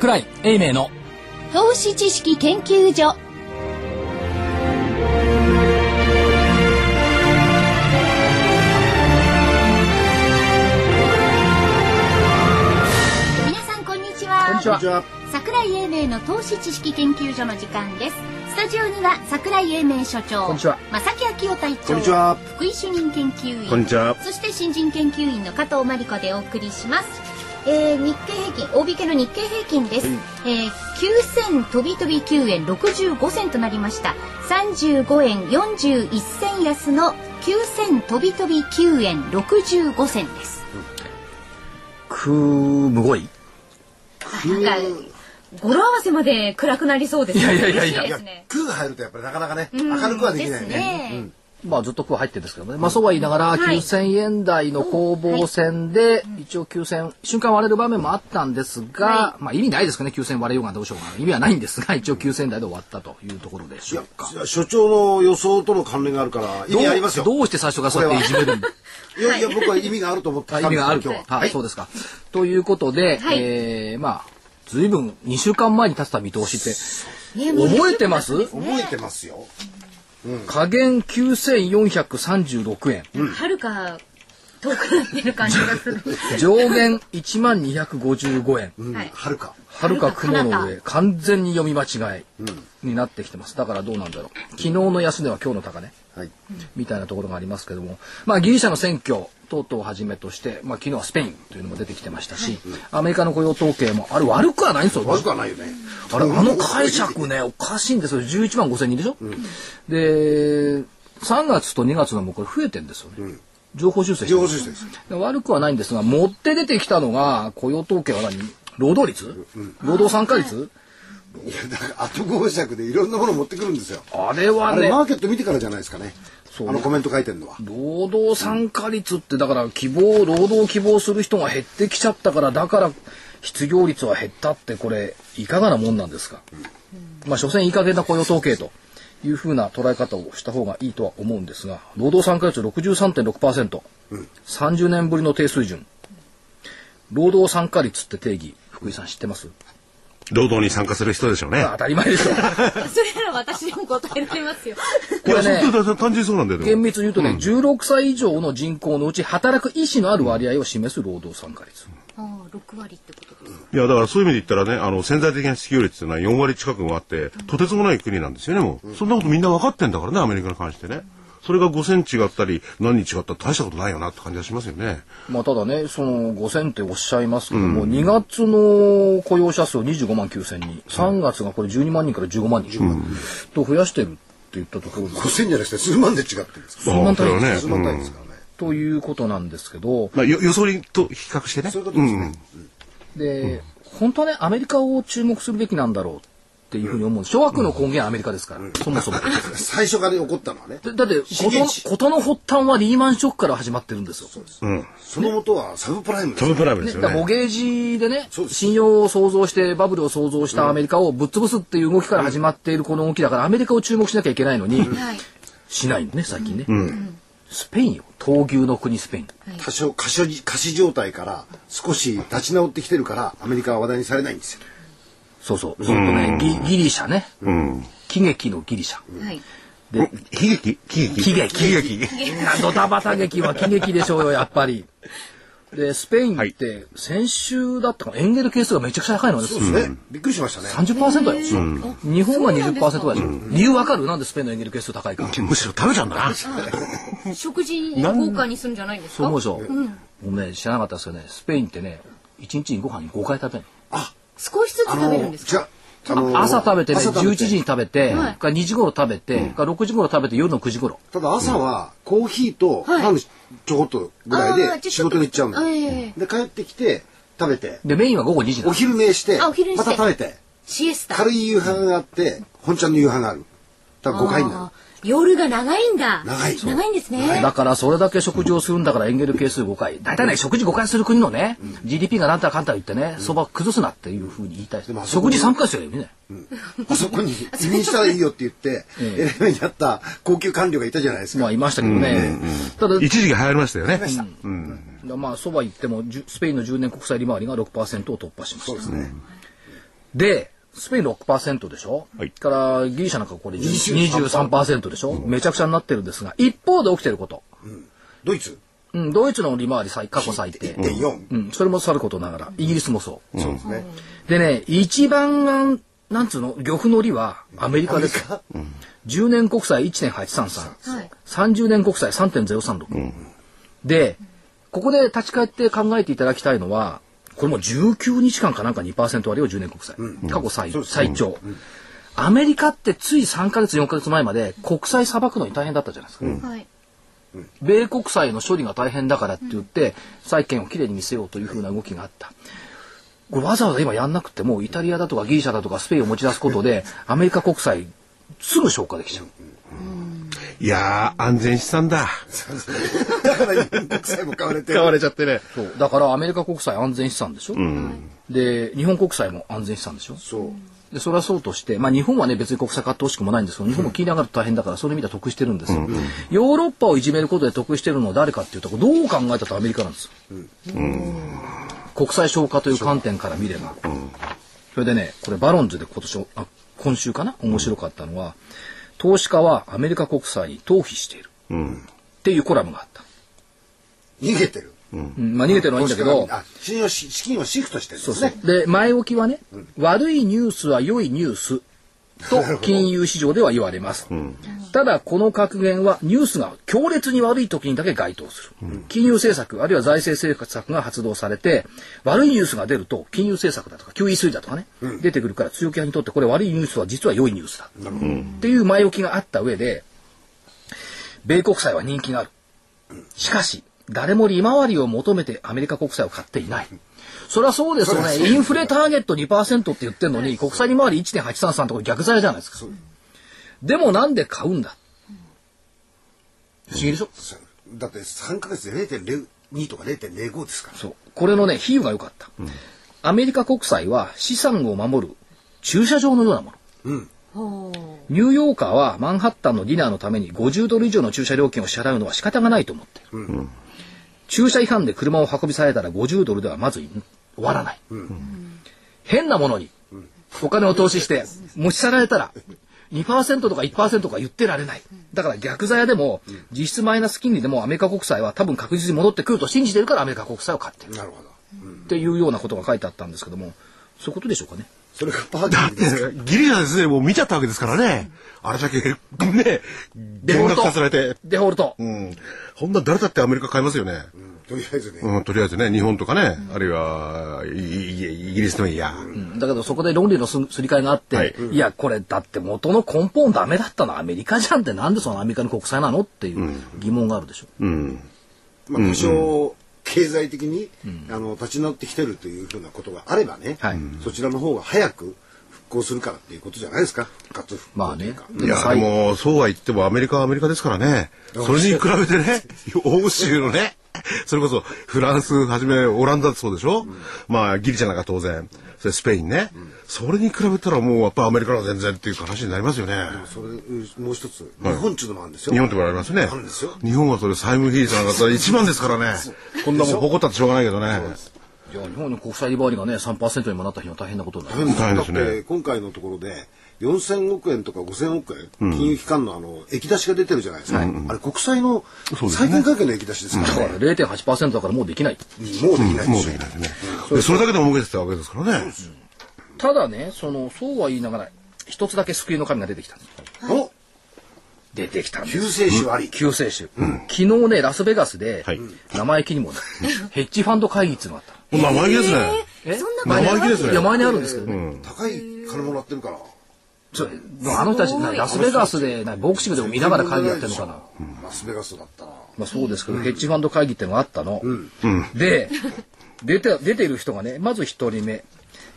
櫻井英明の投資知識研究所。皆さんこんにちは。こんにちは。櫻井英明の投資知識研究所の時間です。スタジオには櫻井英明所長、こんにちは。正木昭夫隊長、こんにちは。福井主任研究員、こんにちは。そして新人研究員の加藤真理子でお送りします。日経平均、大引けの日経平均です。9000飛び9円65銭となりました。35円41銭安の9000飛び9円65銭です。むごい。語呂合わせまで暗くなりそうですね。いや、空が入るとやっぱりなかなかね、明るくはできないね。まあずっと空入ってるんですけどね。まあそうは言いながら9000円台の攻防戦で一応9000瞬間割れる場面もあったんですが、まあ意味ないですかね。9000割れようがどうしようが意味はないんですが、一応9000台で終わったというところでしょうか。いや所長の予想との関連があるから意味ありますよ。どうして最初からそうやっていじめるんだ。いや僕は意味があると思った。意味がある今日は。はい、そうですか。ということで、まあずいぶん2週間前に立てた見通しって覚えてます？覚えてますよ。下限9436円。はるか遠くなってる感じがする。上限10255円。はるか。はるか雲の上。完全に読み間違いになってきてます。だからどうなんだろう。昨日の安値は今日の高値。みたいなところがありますけども、まあギリシャの選挙等々をはじめとして、まあ昨日はスペインというのも出てきてましたし、アメリカの雇用統計もあれ悪くはないんですよ。悪くはないよね。あれあの解釈ねおかしいんですよ。11万5000人でしょ。で3月と2月のもこれ増えてんですよね。情報修正。情報修正です。悪くはないんですが、持って出てきたのが雇用統計は何？労働率？労働参加率？いやだから後講釈でいろんなもの持ってくるんですよ。あれはね、あれマーケット見てからじゃないですかね。あのコメント書いてるのは。労働参加率ってだから労働希望する人が減ってきちゃったから、だから失業率は減ったってこれいかがなもんなんですか。まあ所詮いい加減な雇用統計というふうな捉え方をした方がいいとは思うんですが、労働参加率 63.6%、30年ぶりの低水準。労働参加率って定義、福井さん知ってます？労働に参加する人でしょうね。当たり前でしょ。それなら私でも答えられますよ。これね、単純そうなんだよね。厳密に言うとね、16歳以上の人口のうち働く意思のある割合を示す労働参加率。ああ、6割ってことです。いやだからそういう意味で言ったらね、潜在的な失業率っていうのは4割近くもあって、とてつもない国なんですよね。もうそんなことみんな分かってんだからね、アメリカに関してね。それが5000違ったり何日違ったら大したことないよなって感じがしますよね。まあただね、その5000っておっしゃいますけども、2月の雇用者数25万9000人、3月がこれ12万人から15万人、と増やしてるって言ったところ、5000じゃなくて数万で違ってるんです。数万単位ですからね。ということなんですけど、まあ予想と比較してね。そういうことですね。で、本当はねアメリカを注目するべきなんだろう。っていうふうに思う。諸悪の根源はアメリカですから。そもそも最初から起こったのはね。だってことの発端はリーマンショックから始まってるんですよ。その元はサブプライム。サブプライムですよね。だからボゲージでね、信用を創造してバブルを創造したアメリカをぶっ潰すっていう動きから始まっているこの動きだから、アメリカを注目しなきゃいけないのにしないのね最近ね。スペインよ、闘牛の国スペイン。多少過し状態から少し立ち直ってきてるからアメリカは話題にされないんですよ。そうずっとね、ギリシャね、喜劇のギリシャ。で、喜劇。ドタバタ劇は喜劇でしょうよやっぱり。で、スペインって先週だったかな、エンゲル係数がめちゃくちゃ高いのです。そうですね。びっくりしましたね。30%だよ。日本は20%だし。理由わかる？なんでスペインのエンゲル係数高いか。むしろ食べちゃうんだな。食事豪華にするんじゃないんですか。そうでしょ。もうね知らなかったですよね。スペインってね、1日にご飯に5回食べる。あ。少しずつ食べるんですか。朝食べてね、11時に食べて、2時頃食べて、6時頃食べて、夜の9時頃。ただ朝はコーヒーとパンちょこっとぐらいで仕事に行っちゃうんだ。で帰ってきて食べて。でメインは午後2時。お昼寝して、また食べて。シエスタ。軽い夕飯があって、本ちゃんの夕飯がある。だから5回になる。夜が長いんだ。長いんですね。だからそれだけ食事をするんだからエンゲル係数5回。だいたいね、食事5回する国のね、GDP がなんたらかんたら言ってね、相場崩すなっていうふうに言いたい。食事3回するよね。あそこに移民したらいいよって言って、えらい目にあった高級官僚がいたじゃないですか。まあいましたけどね。ただ一時期流行りましたよね。まあそば行ってもスペインの10年国債利回りが 6% を突破しました。で、スペイン 6% でしょ、はい、からギリシャなんかこれ 23% でしょ、うん、めちゃくちゃになってるんですが、一方で起きてること、うん、ドイツ、うん、ドイツの利回り過去最低 1.4、うん、それもさることながらイギリスもそう、うん、そうですね。でね、一番なんつうの漁夫の利はアメリカですか、うん、10年国債 1.833、はい、30年国債 3.036、うん、でここで立ち返って考えていただきたいのは、これも19日間かなんか 2% 割を10年国債、うん、過去 最長、うん、アメリカってつい3ヶ月4ヶ月前まで国債さばくのに大変だったじゃないですか、うん、はい、米国債の処理が大変だからって言って債券をきれいに見せようというふうな動きがあった。これわざわざ今やんなくてもイタリアだとかギリシャだとかスペインを持ち出すことでアメリカ国債すぐ消化できちゃう。いやー、安全資産だ。だから日本国債も買われちゃってね。そう。だからアメリカ国債安全資産でしょ、うん、で、日本国債も安全資産でしょ、そうで、それはそうとして、まあ日本はね別に国債買ってほしくもないんですけど、日本も金利上がると大変だから、それ見たら得してるんですよ、うんうん。ヨーロッパをいじめることで得してるのは誰かっていうと、どう考えたとアメリカなんですよ。うん、国債消化という観点から見れば。うん、それでね、これバロンズで今週かな面白かったのは、投資家はアメリカ国債に逃避している、うん、っていうコラムがあった。逃げてる。うん、まあ逃げてるのはいいんだけど、資金をシフトしてるんですね。そうそう。で、前置きはね、うん、悪いニュースは良いニュースと金融市場では言われます。うん、ただこの格言はニュースが強烈に悪い時にだけ該当する。うん、金融政策あるいは財政政策が発動されて、悪いニュースが出ると金融政策だとか QE 推移だとかね、うん、出てくるから、強気派にとってこれ悪いニュースは実は良いニュースだ、うん、っていう前置きがあった上で、米国債は人気がある。しかし誰も利回りを求めてアメリカ国債を買っていない。そりゃそうですよね。インフレターゲット 2% って言ってるのに、国債利回り 1.833 とか逆剤じゃないですか。でもなんで買うんだ。不思議でしょ。だって3ヶ月で 0.02 とか 0.05 ですから。そう。これのね、比喩が良かった、うん。アメリカ国債は資産を守る駐車場のようなもの。うん。ニューヨーカーはマンハッタンのディナーのために$50以上の駐車料金を支払うのは仕方がないと思ってる。うん。駐車違反で車を運びされたら$50ではまず終わらない、うん、変なものにお金を投資して持ち去られたら 2% とか 1% とか言ってられない。だから逆座屋でも実質マイナス金利でもアメリカ国債は多分確実に戻ってくると信じてるからアメリカ国債を買ってる。なるほど、うん、っていうようなことが書いてあったんですけども、そういうことでしょうかね。それがパーティーですか。ギリシャですね、もう見ちゃったわけですからね。あれだけね、減額させられて。デフォルト。うん。ほんな誰だってアメリカ買いますよね。うん、とりあえずね。うん、とりあえずね、日本とかね、うん、あるいはイギリスでもいいや、うん。だけどそこで論理のすり替えがあって、はい、いや、これだって元の根本ダメだったのアメリカじゃんって、なんでそのアメリカの国債なのっていう疑問があるでしょ。うん。うん、まあ、多少、経済的に、うん、立ち直ってきてるというふうなことがあればね、はい、そちらの方が早く復興するからっていうことじゃないですか。復活復興というか。まあね。いや、でもそうは言ってもアメリカはアメリカですからね。それに比べてね、欧州のね、それこそフランスはじめオランダってそうでしょ、うん、まあギリシャなんか当然、それスペインね、うん、それに比べたらもうやっぱアメリカは全然っていう話になりますよね。それもう一つ、はい、日本っていうのもあるんですよ。日本ってもありますね。あるんですよ。日本はそれ債務比率なんかだったら一番ですからね。こんなもん誇ったってしょうがないけどね。いや、日本の国債利回りがね 3% にもなった日は大変なことになります。大変ですね。だって今回のところで4000億円とか5000億円、うん、金融機関の液出しが出てるじゃないですか、うん、あれ国債の債券関係の液出しですからね、うん、だから 0.8% だからもうできない、もうできない、うん、もうできないね、うん、でそれだけでも儲けてたわけですからね。ただね、そうは言いながら一つだけ救いの神が出てきたんです。お、出てきたんです。救世主あり。救世主、うん、昨日ねラスベガスで、はい、生意気にもヘッジファンド会議っていうのがあった。生意気ですね。生意気ですね。いや、前にあるんですけどね、うん、高い金もらってるから。あの人たちラスベガスでボクシングでも見ながら会議やってるのかな、うん、ラスベガスだったら、まあ、そうですけど、うん、ヘッジファンド会議ってのがあったの、うん、で出てる人がね、まず一人目、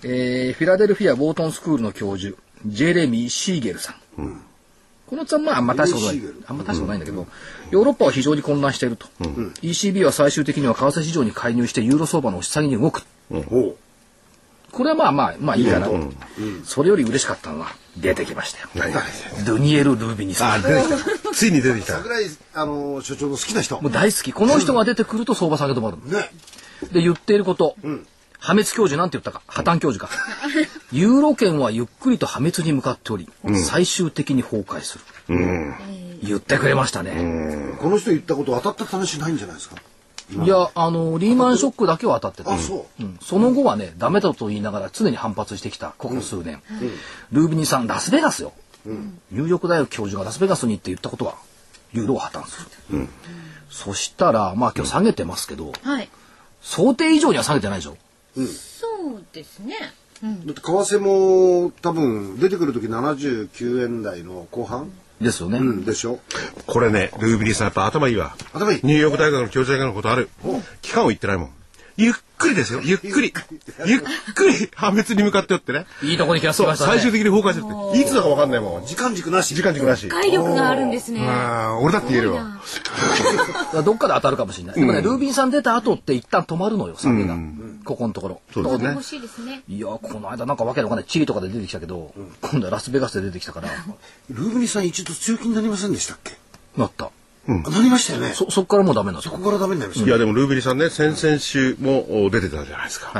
フィラデルフィア・ウォートンスクールの教授ジェレミー・シーゲルさん、うん、この人はまああんま大したことない。あんま大したことないんだけど、ヨーロッパは非常に混乱していると。うん、ECB は最終的には為替市場に介入してユーロ相場の押し下げに動く。うん、これはまあいいかなと、うん。それより嬉しかったのは出てきましたよ。ドゥニエル・ルービニさん。ついに出てきた。桜井所長の好きな人。もう大好き。この人が出てくると相場下げ止まる。ね。で言っていること。破滅教授なんて言ったか。破綻教授か。ユーロ圏はゆっくりと破滅に向かっており、最終的に崩壊する、言ってくれましたね、この人言ったこと当たった試しないんじゃないですか。いや、リーマンショックだけは当たってた。その後はね、ダメだと言いながら常に反発してきた、ここ数年。ルービニさん、ラスベガスよ、ニューヨーク大学教授がラスベガスに行って言ったことはユーロを破綻する、そしたらまあ今日下げてますけど、想定以上には下げてないでしょ。そうですね。だって為替も多分出てくる時79円台の後半ですよね。でしょ。これね、ルービニさんやっぱ頭いいわ。頭いい。ニューヨーク大学の教授がのことある。期間を言ってないもん。ゆっくりですよ。ゆっくり。ゆっくり破滅に向かってよってね。いいとこに来ましたね。最終的に崩壊するって。いつだか分かんないもん。時間軸なし。時間軸なし。体力があるんですね。俺だって言えるわ。どっかで当たるかもしれない。でもね、ルービニさん出た後って一旦止まるのよ、下げが。ここのところ。そうですね。いや、この間なんかわけのわかんないチリとかで出てきたけど、今度はラスベガスで出てきたから。ルービニさん一度強気になりませんでしたっけ？なった。なりましたよね。そこからもうダメなんです。そこからダメになりました。いやでもルービニさんね、先々週も出てたじゃないですか。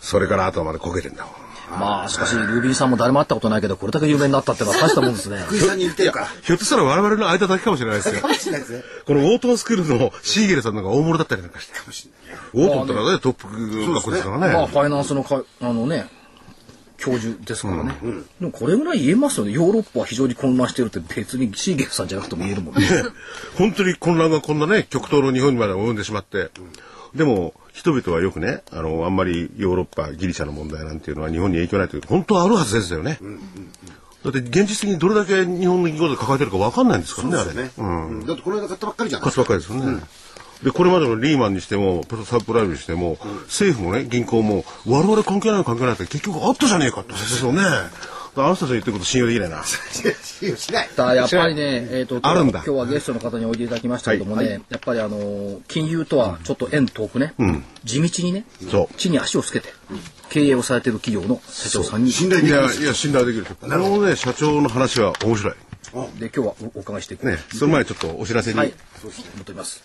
それから後までこけてんだもん。まあしかしルービニさんも誰も会ったことないけど、これだけ有名になったってのは大したもんですね。福井さんに言ってるか。ひょっとしたら我々の間だけかもしれないですよ。かもしれないですね。このウォートンスクールのシーゲルさんなんか大物だったりなんかして。かもしれない。ウォートンとかね、トップ学校ですからね。まあファイナンスのね、教授ですからね。でもこれぐらい言えますよね。ヨーロッパは非常に混乱してるって別にシーゲルさんじゃなくても言えるもんね。本当に混乱がこんなね、極東の日本にまで及んでしまって。でも人々はよくね、あんまりヨーロッパ、ギリシャの問題なんていうのは日本に影響ないという、本当はあるはずですよね。だって現実的にどれだけ日本の銀行で抱えてるかわかんないんですからね。だってこの間買ったばっかりじゃないですか。買ったばっかりですよね。でこれまでのリーマンにしてもサブプライムにしても、政府もね、銀行も我々関係ない関係ないって結局あったじゃねえかってですよね。あの人たち言ってること信用できないな。信用しない。だやっぱりね、今日はゲストの方においでいただきましたけどもね、やっぱり金融とはちょっと縁遠くね、地道にね、地に足をつけて経営をされている企業の社長さんに信頼できる。いや信頼できる。なるほどね、社長の話は面白い。で今日はお伺いしていくね。その前にちょっとお知らせに戻ります。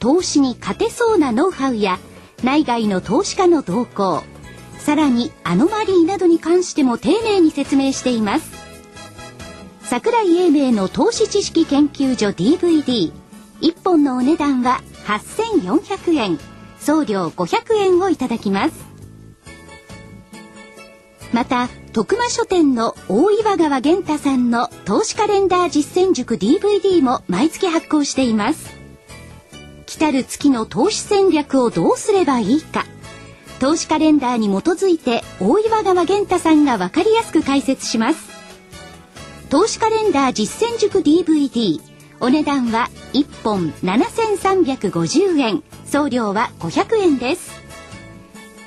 投資に勝てそうなノウハウや内外の投資家の動向、さらにアノマリーなどに関しても丁寧に説明しています。櫻井英明の投資知識研究所 DVD1 本のお値段は8400円、送料500円をいただきます。また徳間書店の大岩川源太さんの投資カレンダー実践塾 DVD も毎月発行しています。来たる月の投資戦略をどうすればいいか、投資カレンダーに基づいて大岩川源太さんが分かりやすく解説します。投資カレンダー実践塾 DVD、 お値段は1本7350円、送料は500円です。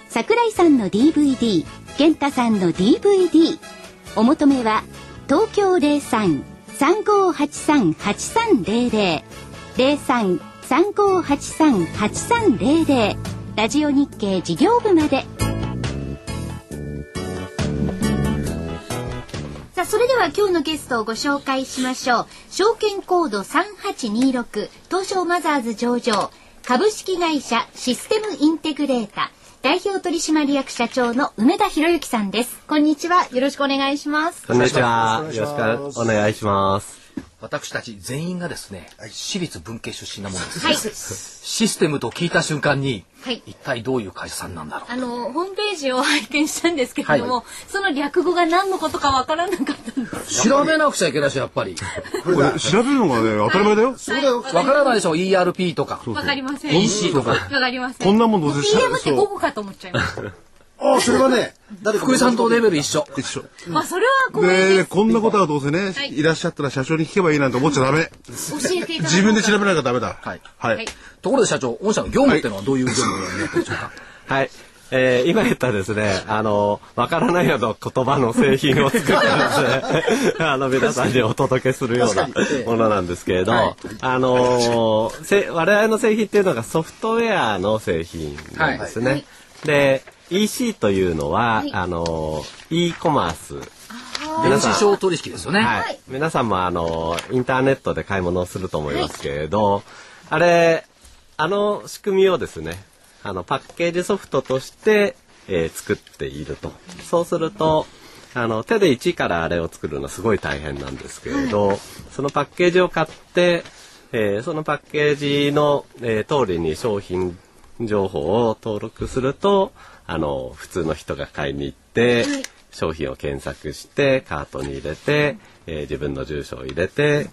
櫻井さんの DVD、 源太さんの DVD、 お求めは東京 03-3583-8300 03-3583-8300ラジオ日経事業部まで。さあそれでは今日のゲストをご紹介しましょう。証券コード3826東証マザーズ上場、株式会社システムインテグレータ代表取締役社長の梅田裕之さんです。こんにちは、よろしくお願いします。こんにちは、よろしくお願いします。私たち全員がですね、私立文系出身なものです、システムと聞いた瞬間に、一体どういう会社さんなんだろう。ホームページを拝見したんですけれども、その略語が何のことかわからなかったんです。調べなくちゃいけないし、やっぱり。これ調べるのがね、当たり前だよ。そうだよ。わからないでしょ、ERP とか。わかりません。EC とか。わかりません。こんなもんどうせ調べる。PM って午後かと思っちゃいます。あ、それはね、福井さんとレベル一緒。一緒。まあそれはこれ。こんなことはどうせね、いらっしゃったら社長に聞けばいいなんて思っちゃダメ。自分で調べなきゃダメだ。はい。ところで社長、御社の業務ってのはどういう業務なんでしょうか。はい。今言ったですね、わからないような言葉の製品を作ってですね、皆さんにお届けするようなものなんですけれど、はい、我々の製品っていうのがソフトウェアの製品なんですね。はい、で、EC というのは、e コマース。電子商取引ですよね。はい、皆さんもインターネットで買い物をすると思いますけれど、はい、仕組みをですね、パッケージソフトとして、作っていると。そうすると手で1からあれを作るのはすごい大変なんですけれど、はい、そのパッケージを買って、そのパッケージの、通りに商品情報を登録すると普通の人が買いに行って、はい、商品を検索してカートに入れて、自分の住所を入れて、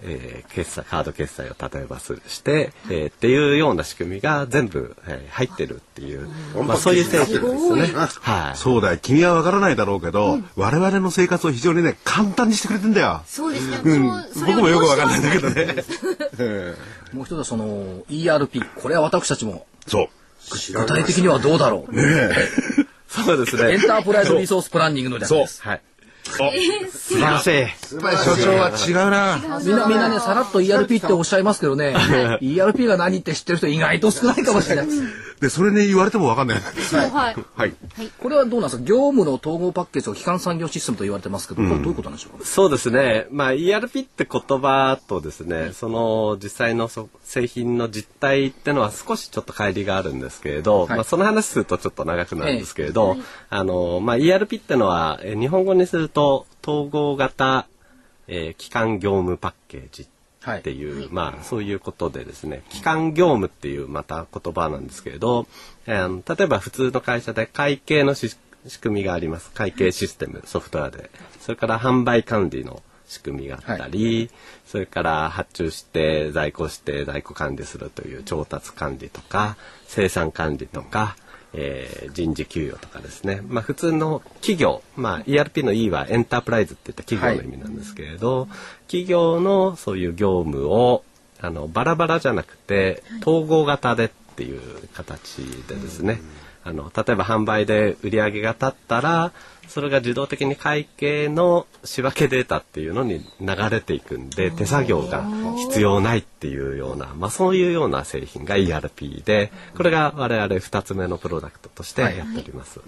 カード決済を例えばして、っていうような仕組みが全部、入ってるっていう、まあ、そういう製品ですね。はい、そうだよ、君はわからないだろうけど、うん、我々の生活を非常にね簡単にしてくれてんだよ。そうですね、僕もよくわかんないんだけどねもう一つはその ERP、 これは私たちもそう具体的にはどうだろうねえそうですね。エンタープライズリソースプランニングの略です。はい。素晴らしい。所長は違うな。みんなね、さらっと ERP っておっしゃいますけどね、ERP が何って知ってる人意外と少ないかもしれない。で、それね、言われても分かんない。はい。これはどうなんですか。業務の統合パッケージを基幹産業システムと言われてますけど、これどういうことなんでしょうか。そうですね。まあ ERP って言葉とですね、その実際の製品の実態ってのは少しちょっと乖離があるんですけれど、まあその話するとちょっと長くなるんですけれど、まあ ERP ってのは日本語にすると統合型、基幹業務パッケージっていう、はい、まあそういうことでですね、基幹業務っていうまた言葉なんですけれど、例えば普通の会社で会計の仕組みがあります。会計システム、ソフトウェアで、それから販売管理の仕組みがあったり、はい、それから発注して在庫して在庫管理するという調達管理とか生産管理とか、人事給与とかですね、まあ、普通の企業、まあ、ERP の E はエンタープライズっていった企業の意味なんですけれど、はい、企業のそういう業務をバラバラじゃなくて統合型でっていう形でですね、はい、例えば販売で売り上げが立ったらそれが自動的に会計の仕分けデータっていうのに流れていくんで手作業が必要ないっていうような、まあ、そういうような製品が ERP で、これが我々2つ目のプロダクトとしてやっております。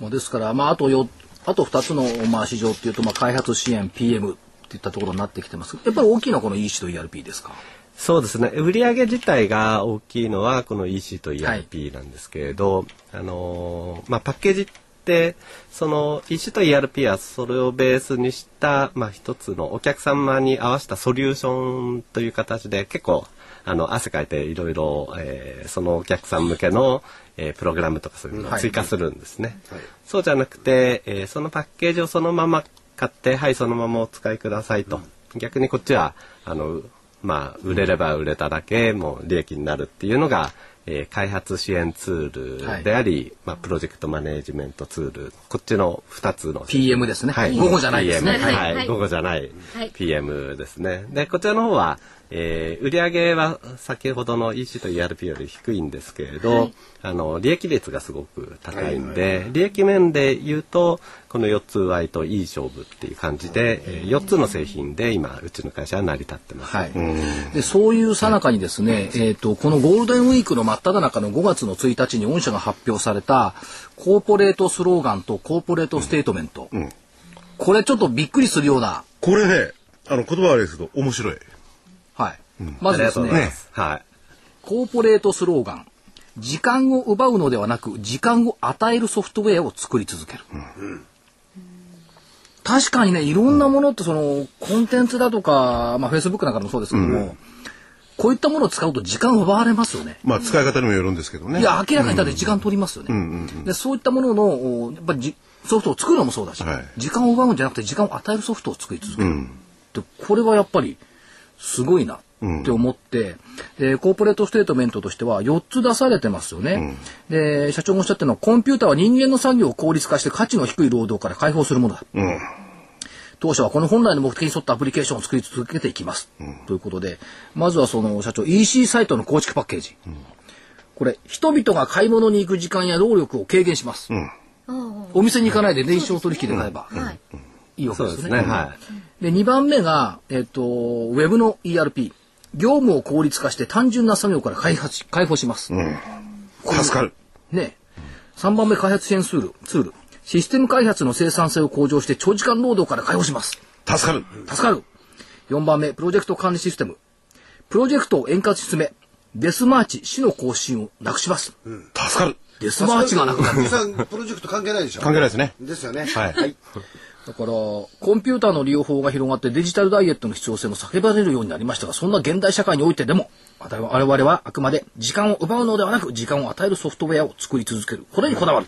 はい、ですから、まあ、あと2つの、まあ、市場っていうと、まあ、開発支援 PM っていったところになってきてます。やっぱり大きいのはこの EC と ERP ですか。そうですね、売上自体が大きいのはこの EC と ERP なんですけれど、はい、まあ、パッケージでその EC と ERP はそれをベースにした、まあ、一つのお客様に合わせたソリューションという形で、結構汗かいていろいろそのお客さん向けの、プログラムとかそういうのを追加するんですね。はいはい、そうじゃなくて、そのパッケージをそのまま買ってはいそのままお使いくださいと、うん、逆にこっちはまあ、売れれば売れただけもう利益になるっていうのが、開発支援ツールであり、はい、まあ、プロジェクトマネージメントツール、こっちの2つの PM ですね。はい、午後じゃないですね。午後じゃない、はい、PM ですね。でこちらの方は、売上は先ほどの EC と ERP より低いんですけれど、はい、利益率がすごく高いんで、利益面で言うとこの4つ割といい勝負っていう感じで、4つの製品で今うちの会社は成り立ってます。はい、でそういう最中にですね、はい、このゴールデンウィークの真っ只中の5月の1日に御社が発表されたコーポレートスローガンとコーポレートステートメント、これちょっとびっくりするような、これね言葉はあれですけど面白い。はい、まずですね、はい、コーポレートスローガン、時間を奪うのではなく時間を与えるソフトウェアを作り続ける。うん、確かにね、いろんなものってそのコンテンツだとか、まあ、Facebook なんかもそうですけども、こういったものを使うと時間を奪われますよね。まあ使い方にもよるんですけどね。いや明らかにだって時間取りますよね。でそういったもののやっぱりソフトを作るのもそうだし、はい、時間を奪うんじゃなくて時間を与えるソフトを作り続ける。でこれはやっぱりすごいなって思って、コーポレートステートメントとしては4つ出されてますよね。で社長がおっしゃったのは、コンピューターは人間の作業を効率化して価値の低い労働から解放するものだ。当社はこの本来の目的に沿ったアプリケーションを作り続けていきます。ということで、まずはその社長 EC サイトの構築パッケージ、これ人々が買い物に行く時間や労力を軽減します、うん、お店に行かないで電子商取引で買えば、うん、はい、いいわけですね。そうですね、はい、で2番目が、ウェブの ERP 業務を効率化して単純な作業から解放します、うん、助かる、ね、3番目開発支援ツールシステム開発の生産性を向上して長時間労働から解放します。助かる。4番目プロジェクト管理システムプロジェクトを円滑に進めデスマーチ死の更新をなくします、うん、助かる。デスマーチがなくなる。プロジェクト関係ないでしょ。関係ないですね。ですよね、はい、はい、だからコンピューターの利用法が広がってデジタルダイエットの必要性も叫ばれるようになりましたが、そんな現代社会においてでも我々はあくまで時間を奪うのではなく時間を与えるソフトウェアを作り続ける、これにこだわる。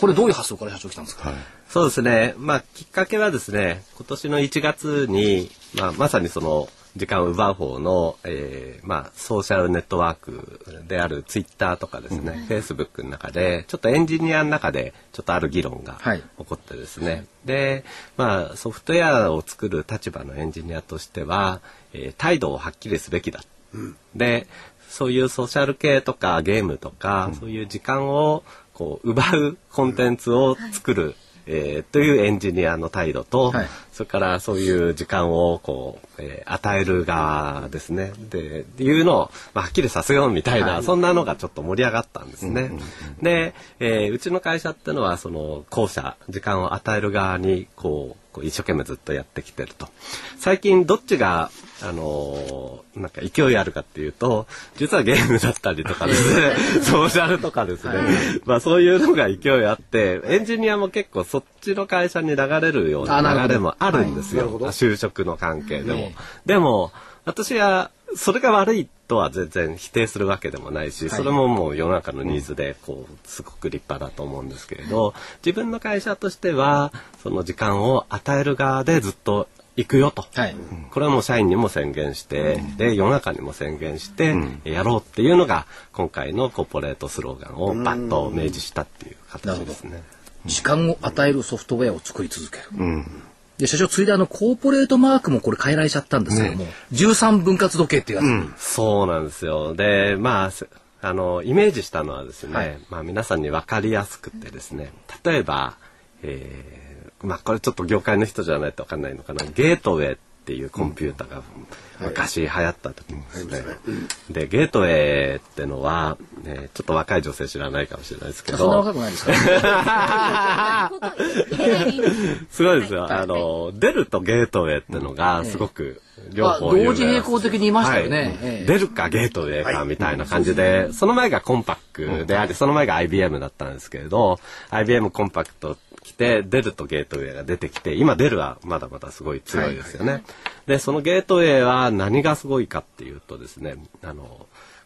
これどういう発想から社長来たんですか。はい、そうですね、まあ、きっかけはですね、今年の1月に、まあ、まさにその時間を奪う方の、まあ、ソーシャルネットワークであるツイッターとかですね、フェイスブックの中でちょっとエンジニアの中でちょっとある議論が起こってですね、はい、で、まあ、ソフトウェアを作る立場のエンジニアとしては、態度をはっきりすべきだ、うん、でそういうソーシャル系とかゲームとか、うん、そういう時間をこう奪うコンテンツを作る、うん、はい、というエンジニアの態度と、はい、それからそういう時間をこう、与える側ですねでっていうのを、まあ、はっきりさせようみたいな、はい、そんなのがちょっと盛り上がったんですね、うんうんうん、で、うちの会社ってのはその後者時間を与える側にこう一生懸命ずっとやってきてると。最近どっちがなんか勢いあるかっていうと、実はゲームだったりとかですねソーシャルとかですね、はい、まあ、そういうのが勢いあって、エンジニアも結構そっちの会社に流れるような流れもあるんですよ、はい、就職の関係でも、ね、でも私はそれが悪いとは全然否定するわけでもないし、それももう世の中のニーズでこうすごく立派だと思うんですけれど、自分の会社としてはその時間を与える側でずっと行くよと、はい、これはもう社員にも宣言して、うん、で世の中にも宣言して、うん、やろうっていうのが今回のコーポレートスローガンをバッと明示したっていう形ですね、うん、時間を与えるソフトウェアを作り続ける、うん、で社長ついでコーポレートマークもこれ変えられちゃったんですけども、ね、13分割時計っていうやつ、うん、そうなんですよ。で、まあイメージしたのはですね、はい、まあ、皆さんに分かりやすくてですね、例えば、まあ、これちょっと業界の人じゃないと分かんないのかな、ゲートウェイっていうコンピューターが昔流行った時にですね、でゲートウェイってのは、ね、ちょっと若い女性知らないかもしれないですけど、そんな若くないですかすごいですよ、出るとゲートウェイってのがすごく両方同時並行的にいましたよね、はい、出るかゲートウェイかみたいな感じで、はい、その前がコンパックであり、その前が IBM だったんですけれど、 IBM コンパクト来て出るとゲートウェイが出てきて、今出るはまだまだすごい強いですよね、はいはい、でそのゲートウェイは何がすごいかっていうとですね、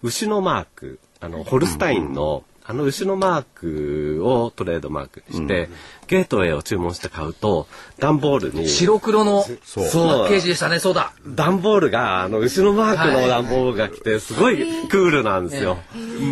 牛のマーク、ホルスタインの牛のマークをトレードマークにして、うん、ゲートウェイを注文して買うと段ボールに白黒のパッケージでしたね。そうだ、段ボールが牛のマークの段ボールが来てすごいクールなんですよ、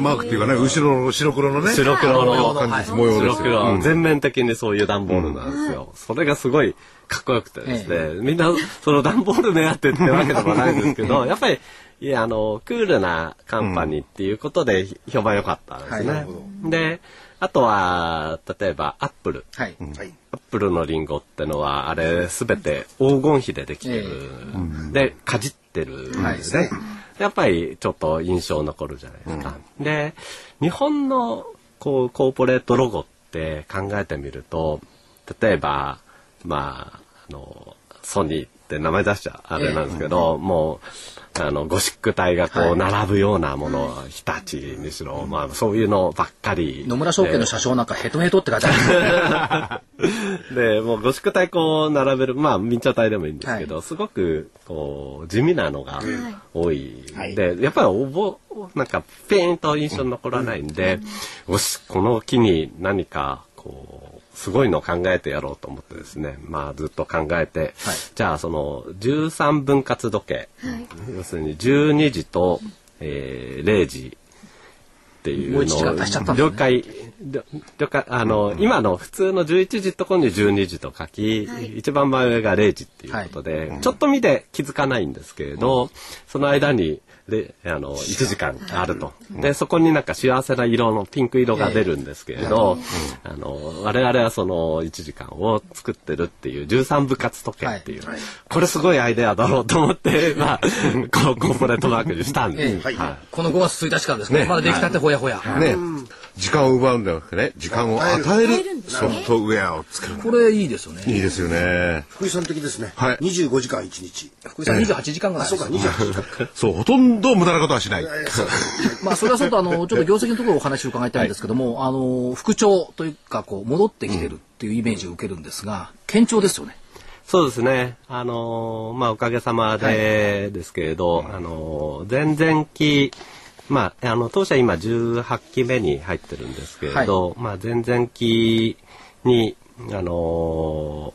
マークっていうかね、後ろの白黒のね、白黒の感じ、模様ですよ、白黒、うん、全面的にそういう段ボールなんですよ、うん、それがすごいかっこよくてですね、みんなその段ボール目当てってわけでもないんですけどやっぱりいやクールなカンパニーっていうことで評判良かったんですね、はい、であとは例えばアップル、はい、うん、アップルのリンゴってのはあれ全て黄金比でできてる、うん、でかじってるんですね、はい、やっぱりちょっと印象残るじゃないですか、うん、で日本のこうコーポレートロゴって考えてみると、例えばまあソニーって名前出しちゃあれなんですけど、もうゴシック体がこう並ぶようなもの、はい、日立にしろ、まあ、そういうのばっかり、野村証券の社長なんかヘトヘトって書いてあるでもうゴシック体こう並べる、まあ明朝体でもいいんですけど、はい、すごくこう地味なのが多い、はい、でやっぱりなんかピーンと印象に残らないんで、よしこの機に何かこうすごいのを考えてやろうと思ってですね、まあ、ずっと考えて、はい、じゃあその13分割時計、はい、要するに12時と、0時っていうのを了解、今の普通の11時とこに12時と書き、はい、一番前上が0時っていうことで、はい、ちょっと見て気づかないんですけれど、その間にで1時間あると、うん、でそこになんか幸せな色のピンク色が出るんですけれど、我々はその1時間を作ってるっていう13部活時計っていう、はい、これすごいアイデアだろうと思って、まあ、コーポレートワークにしたんです、はい、この5月1日からですね、まだできたってほやほや、はい、ね、時間を奪うんではなくてね、時間を与えるソフトウェアを作る。これいいですよね。いいですよね。福井さん的ですね。はい。25時間1日。福井さん28時間がないです。そうか、28時間。そう、ほとんど無駄なことはしない。まあ、それはちょっとちょっと業績のところをお話を伺いたいんですけども、はい、復調というか、こう、戻ってきてるっていうイメージを受けるんですが、堅調ですよね。そうですね。まあ、おかげさまでですけれど、はい、前々期、まあ、当社今18期目に入ってるんですけれど、はい、まあ、前々期に前々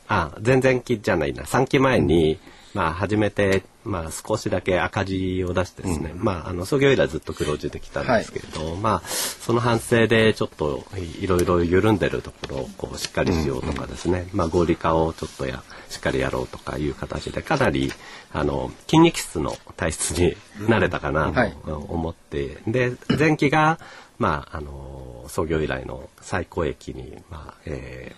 期じゃないな、3期前に、まあ、初めて、まあ、少しだけ赤字を出してですね、うん、まあ、創業以来ずっと黒字できたんですけれど、はい、まあ、その反省でちょっといろいろ緩んでるところをこうしっかりしようとかですね、うん、まあ、合理化をちょっとしっかりやろうとかいう形で、かなり筋肉質の体質になれたかなと思って、うん、はい、で前期が、まあ、創業以来の最高益に、まあ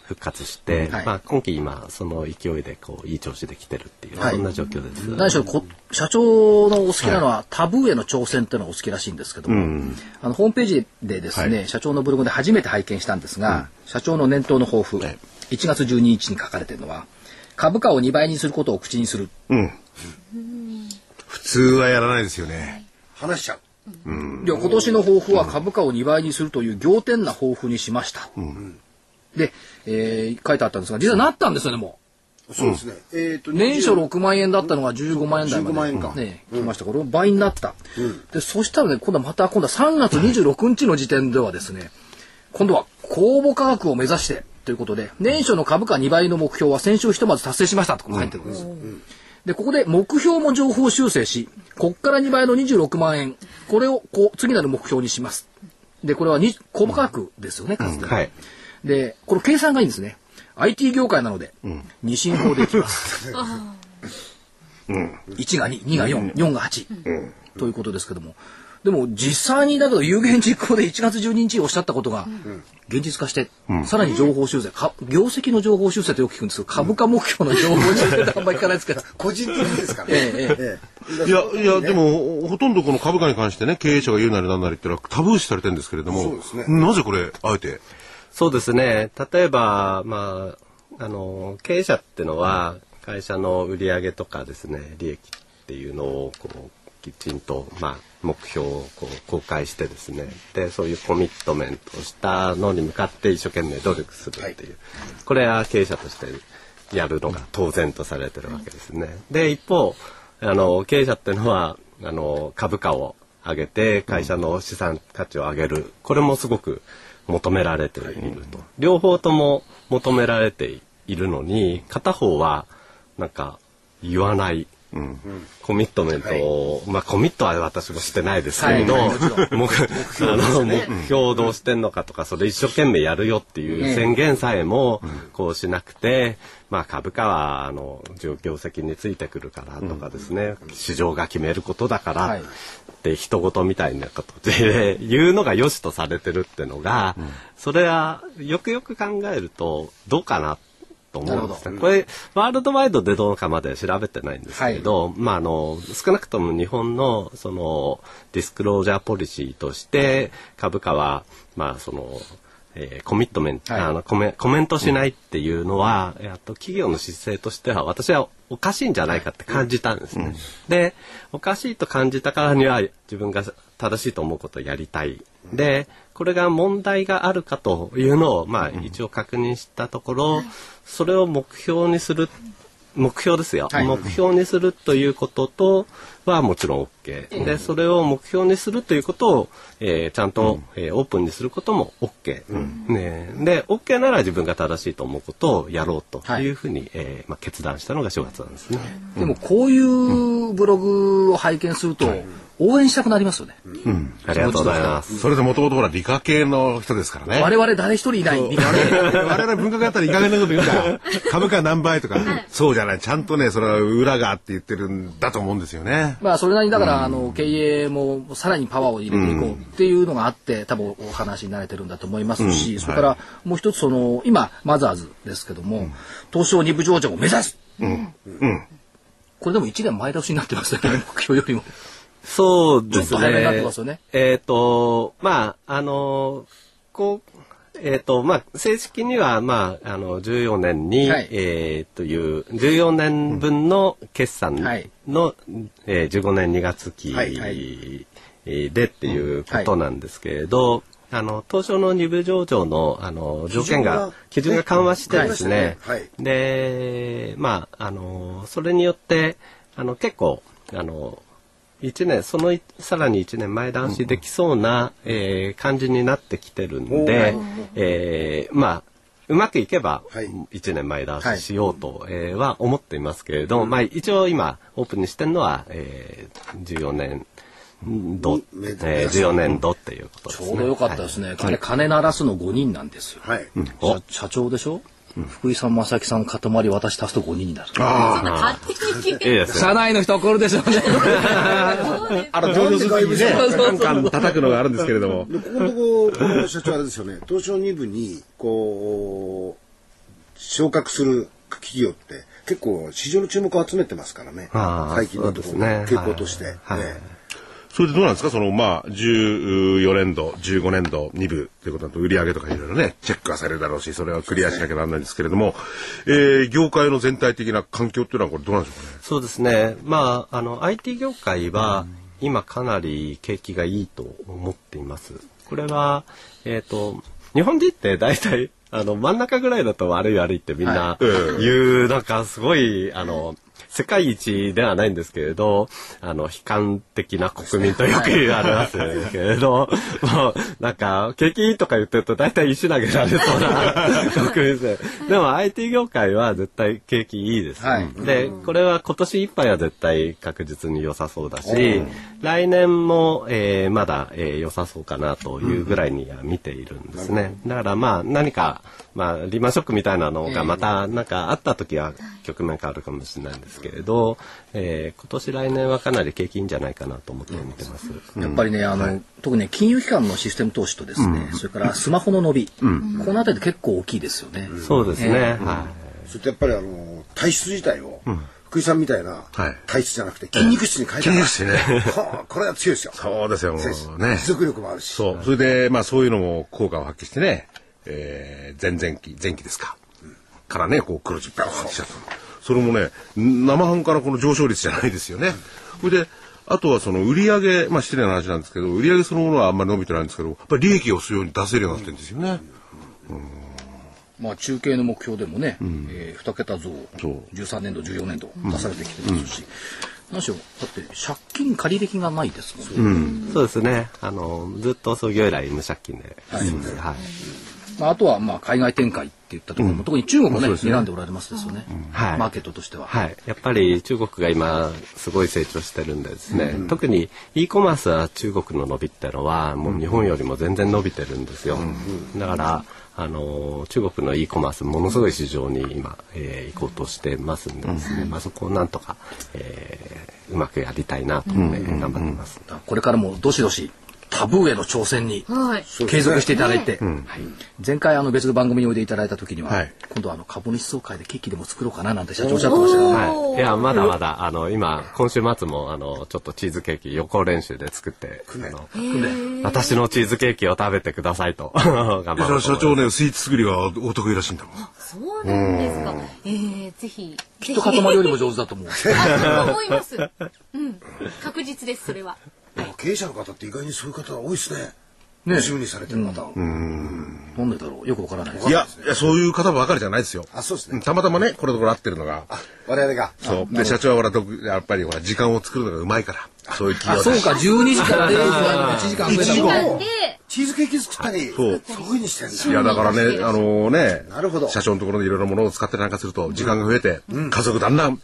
復活して、はい、まあ、今期今その勢いでこういい調子できてるっていう、はい、そんな状況です。何しろ社長のお好きなのは、はい、タブーへの挑戦っていうのがお好きらしいんですけども、うん、ホームページでですね、はい、社長のブログで初めて拝見したんですが、うん、社長の年頭の抱負、はい、1月12日に書かれてるのは株価を2倍にすることを口にする、うん、普通はやらないですよね。話しちゃう。うん、今年の抱負は株価を2倍にするという仰天な抱負にしました、うん、で、書いてあったんですが、実はなったんですよね、もう。そうですね、年初6万円だったのが15万円台まで、15万円か、ね、来ました。これも倍になった、うん、でそしたらね、今度は3月26日の時点ではですね、今度は公募価格を目指してということで、年初の株価2倍の目標は先週ひとまず達成しましたと書いてるんです、うんうん、でここで目標も情報修正し、こっから2倍の26万円、これをこう次なる目標にします。で、これは公募価格ですよね、かつて、うん、はい。で、この計算がいいんですね。IT 業界なので、うん、二進法できます。うん、1が2、2が4、うん、4が8、うん、ということですけども、でも実際にだけど有言実行で1月12日におっしゃったことが現実化して、うん、さらに情報修正、業績の情報修正とよく聞くんですけど、株価目標の情報修正ってあんまり聞かないですけど個人的ですからね。いやでもほとんどこの株価に関してね、経営者が言うなりなんなりってのはタブー視されてるんですけれども、そうですね、なぜこれあえて。そうですね、例えば、まあ、経営者ってのは会社の売上とかですね、利益っていうのをこうきちんと、まあ、目標をこう公開してですね、でそういうコミットメントをしたのに向かって一生懸命努力するっていう、はい、これは経営者としてやるのが当然とされてるわけですね。で一方経営者っていうのは株価を上げて会社の資産価値を上げる、これもすごく求められていると、はい、両方とも求められているのに片方はなんか言わない。うん、コミットメントを、はい、まあコミットは私もしてないですけれど、目標をどうしてんのかとか、それ一生懸命やるよっていう宣言さえもこうしなくて、まあ株価は業績についてくるからとかですね、うん、市場が決めることだからって人事みたいなことで言うのが良しとされてるってのが、うん、それはよくよく考えるとどうかなってと思うんですね。これワールドワイドでどうかまで調べてないんですけど、はい、まあ少なくとも日本のそのディスクロージャーポリシーとして株価はまあその、コミットメント、はい、コメントしないっていうのは、うん、企業の姿勢としては私はおかしいんじゃないかって感じたんですね。うん、でおかしいと感じたからには自分が正しいと思うことをやりたい。でこれが問題があるかというのを、まあ、一応確認したところ、うん、それを目標ですよ、はい、目標にするということとはもちろん OK、うん、でそれを目標にするということを、ちゃんと、うんオープンにすることも OK、うんね、で OK なら自分が正しいと思うことをやろうというふうに、はいまあ、決断したのが4月なんですね。でもこういうブログを拝見すると、うん応援したくなりますよね。うん、ありがとうございます。それでもともとほら理科系の人ですからね。我々誰一人いない。我々文化系だったら理科系のこと言うから株価何倍とか、そうじゃゃない、ちゃんとね、それは裏がって言ってるんだと思うんですよね。まあそれなりにだから、うん、経営もさらにパワーを入れていこうっていうのがあって、うん、多分お話になれてるんだと思いますし、うん、それからもう一つその、はい、今マザーズですけども、うん、東証2部上場を目指す、うんうん、これでも1年前倒しになってますよね目標よりも。そうですね。早めになってますよね。まあこうまあ、正式には、まあ、14年に、はい、という14年分の決算の、うん15年2月期でっていうことなんですけれど、はいはい、東証の2部上場の、条件が基準が緩和してですね、はい、でまあそれによって結構1年そのさらに1年前倒しできそうな、うん感じになってきてるんで、まあうまくいけば1年前倒ししようと、はいは思っていますけれども、うんまあ、一応今オープンにしてるのは、14年度っていうことですね。ちょうどよかったですね、はい、金鳴らすの5人なんですよ、はいうん、社長でしょ福井さん、正木さん、塊、私足すと5人になる。ああ、社内の人怒るでしょうね。上場するときにね、カンカン叩くのがあるんですけれども。ここのところ、社長あれですよね、東証2部に、こう、昇格する企業って、結構市場の注目を集めてますからね、最近のところの傾向として。はいはいそれでどうなんですかその、まあ、14年度、15年度、2部ということだと売り上げとかいろいろね、チェックはされるだろうし、それはクリアしなきゃならないんですけれども、業界の全体的な環境っていうのはこれどうなんでしょうかね。そうですね。まあ、IT 業界は今かなり景気がいいと思っています。これは、日本人って大体、真ん中ぐらいだと悪い悪いってみんな言う、なんかすごい、世界一ではないんですけれど、悲観的な国民とよく言われますけれど、もうなんか景気とか言ってると大体石投げられそうな国民性。でも IT 業界は絶対景気いいです、はい。で、これは今年いっぱいは絶対確実に良さそうだし、来年も、まだ、良さそうかなというぐらいには見ているんですね。だからまあ何かまあリーマンショックみたいなのがまたなんかあった時は局面変わるかもしれないんです。けれど、今年来年はかなり景気いいんじゃないかなと思って見てます。やっぱりねはい、特に、ね、金融機関のシステム投資とですね、それからスマホの伸び、このあたりで結構大きいですよね。そうですね。はい。それとやっぱり体質自体を、福井さんみたいな体質じゃなくて筋肉質に変えた。筋肉質ね。これは強いですよ。そうですよ。ね。持続力もあるし。そう。それでまあそういうのも効果を発揮してね、前期ですか。からねこう黒字バーンしちゃった。それもね、生半可なこの上昇率じゃないですよね。それで、あとはその売り上げ、まあ失礼な話なんですけど、売り上げそのものはあんまり伸びてないんですけど、やっぱり利益をするように出せるようになってるんですよね。まあ中継の目標でもね、2桁増、13年度、14年度出されてきてますし、何しろ、だって借金借入金がないですもんね。そうですね。ずっと創業以来無借金で。まあ、あとはまあ海外展開って言ったところも、特に中国をね睨んでおられますですよね、はい、マーケットとしては、はい、やっぱり中国が今すごい成長してるんでですね、特に e コマースは中国の伸びってのはもう日本よりも全然伸びてるんですよ、だから中国の e コマースものすごい市場に今、行こうとしてますんでですね、まあ、そこをなんとか、うまくやりたいなと思って頑張ってます、これからもどしどしタブーへの挑戦に継続していただいて、前回別の番組においでいただいた時には、今度は株主総会でケーキでも作ろうかななんて社長おっしゃってましたね、いやまだまだ今今週末もちょっとチーズケーキ予行練習で作って私のチーズケーキを食べてくださいと社長ねスイーツ作りがお得意らしいんだもん。そうなんですか。ぜひきっと塊よりも上手だと思う。思います。確実ですそれは。経営者の方って意外にそういう方が多いですね。ね、自由にされてる方。なんでだろうよくわからない。いやそういう方ばかりじゃないですよ。あ、そうですね。たまたまねこれとこれ合ってるのが。我々が。そう。で社長はやっぱり時間を作るのがうまいから。そういう企業。そうか12時から1時間増えたの。チーズケーキ作ったり。そう。そういうにしてるんだ。いやだからねなるほど。社長のところでいろいろものを使ってなんかすると時間が増えて家族だんだん。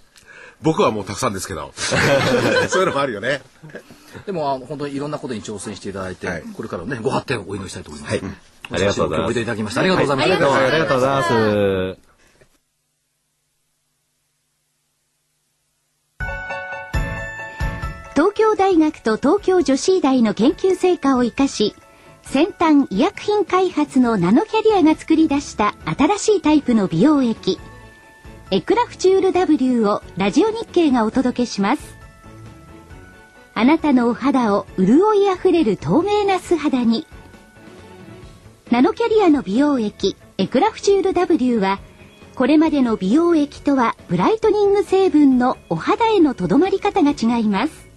僕はもうたくさんですけどそういうのもあるよね。でも本当にいろんなことに挑戦していただいて、これからねご発展をお祈りしたいと思います。ありがとうございます。お越しいただきました。ありがとうございます。東京大学と東京女子医大の研究成果を生かし、先端医薬品開発のナノキャリアが作り出した新しいタイプの美容液、エクラフチュール W をラジオ日経がお届けします。あなたのお肌を潤いあふれる透明な素肌に。ナノキャリアの美容液、エクラフチュール W は、これまでの美容液とはブライトニング成分のお肌へのとどまり方が違います。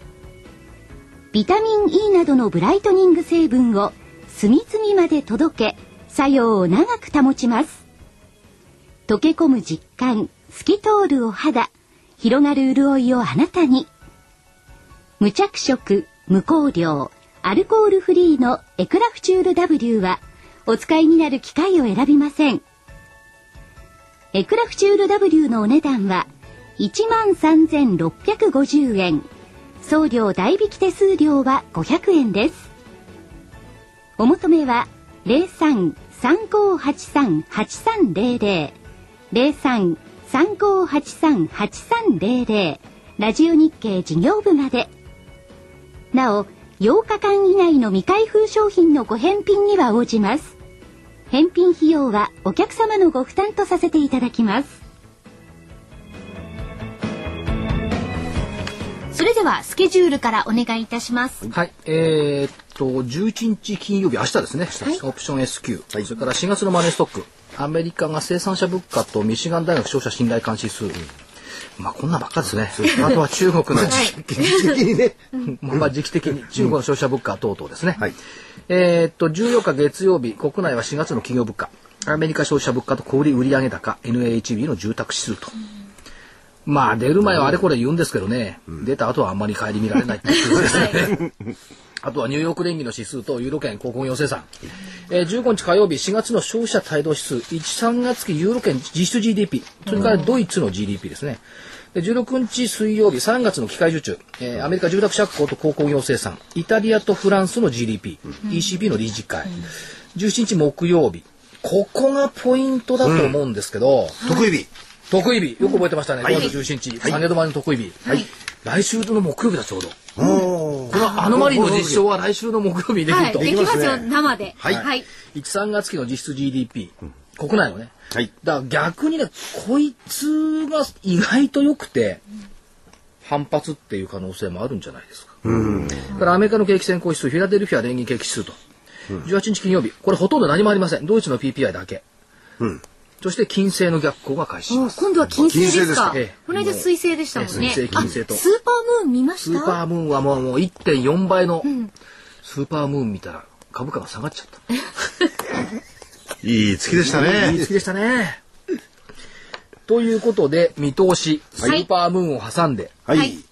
ビタミン E などのブライトニング成分を隅々まで届け、作用を長く保ちます。溶け込む実感、透き通るお肌、広がる潤いをあなたに。無着色、無香料、アルコールフリーのエクラフチュール W は、お使いになる機械を選びません。エクラフチュール W のお値段は、13,650 円。送料代引き手数料は500円です。お求めは 03-3583-8300 03-3583-8300 ラジオ日経事業部まで。なお、8日間以内の未開封商品のご返品には応じます。返品費用はお客様のご負担とさせていただきます。それではスケジュールからお願いいたします。はい、11日金曜日、明日ですね。はい、オプション SQ、はい、それから4月のマネーストック、アメリカが生産者物価とミシガン大学消費者信頼監視数、まあこんなばっかですね。あとは中国の時期的に中国の消費者物価等々ですね。はい、14日月曜日、国内は4月の企業物価、アメリカ消費者物価と小売売上高、NAHB の住宅指数と。まあ出る前はあれこれ言うんですけどね、出た後はあんまり顧みられないっていうことですね。あとはニューヨーク連銀の指数とユーロ圏鉱工業生産、15日火曜日、4月の消費者態度指数、1、3月期ユーロ圏実質 GDP、 それからドイツの GDP ですね。で16日水曜日、3月の機械受注、アメリカ住宅借口と鉱工業生産、イタリアとフランスの GDP、ECB の理事会、17日木曜日、ここがポイントだと思うんですけど、特異日よく覚えてましたね。5月17日、サネドマの特異日、来週の木曜日だ、ちょうど。このアノマリの実証は来週の木曜日できると。できますよ、生で。1、3月期の実質 GDP、国内のね。だから逆にね、こいつが意外と良くて反発っていう可能性もあるんじゃないですか。だからアメリカの景気先行指数、フィラデルフィア連銀景気指数と。18日金曜日、これほとんど何もありません。ドイツの PPI だけ。そして金星の逆行が開始します。今度は金星ですか。この間水星でしたもんね。水星、金星と。スーパームーン見ました。スーパームーンはもう 1.4 倍のスーパームーン見たら株価が下がっちゃった。いい月でしたね。いい月でしたね。ということで見通し、スーパームーンを挟んで、何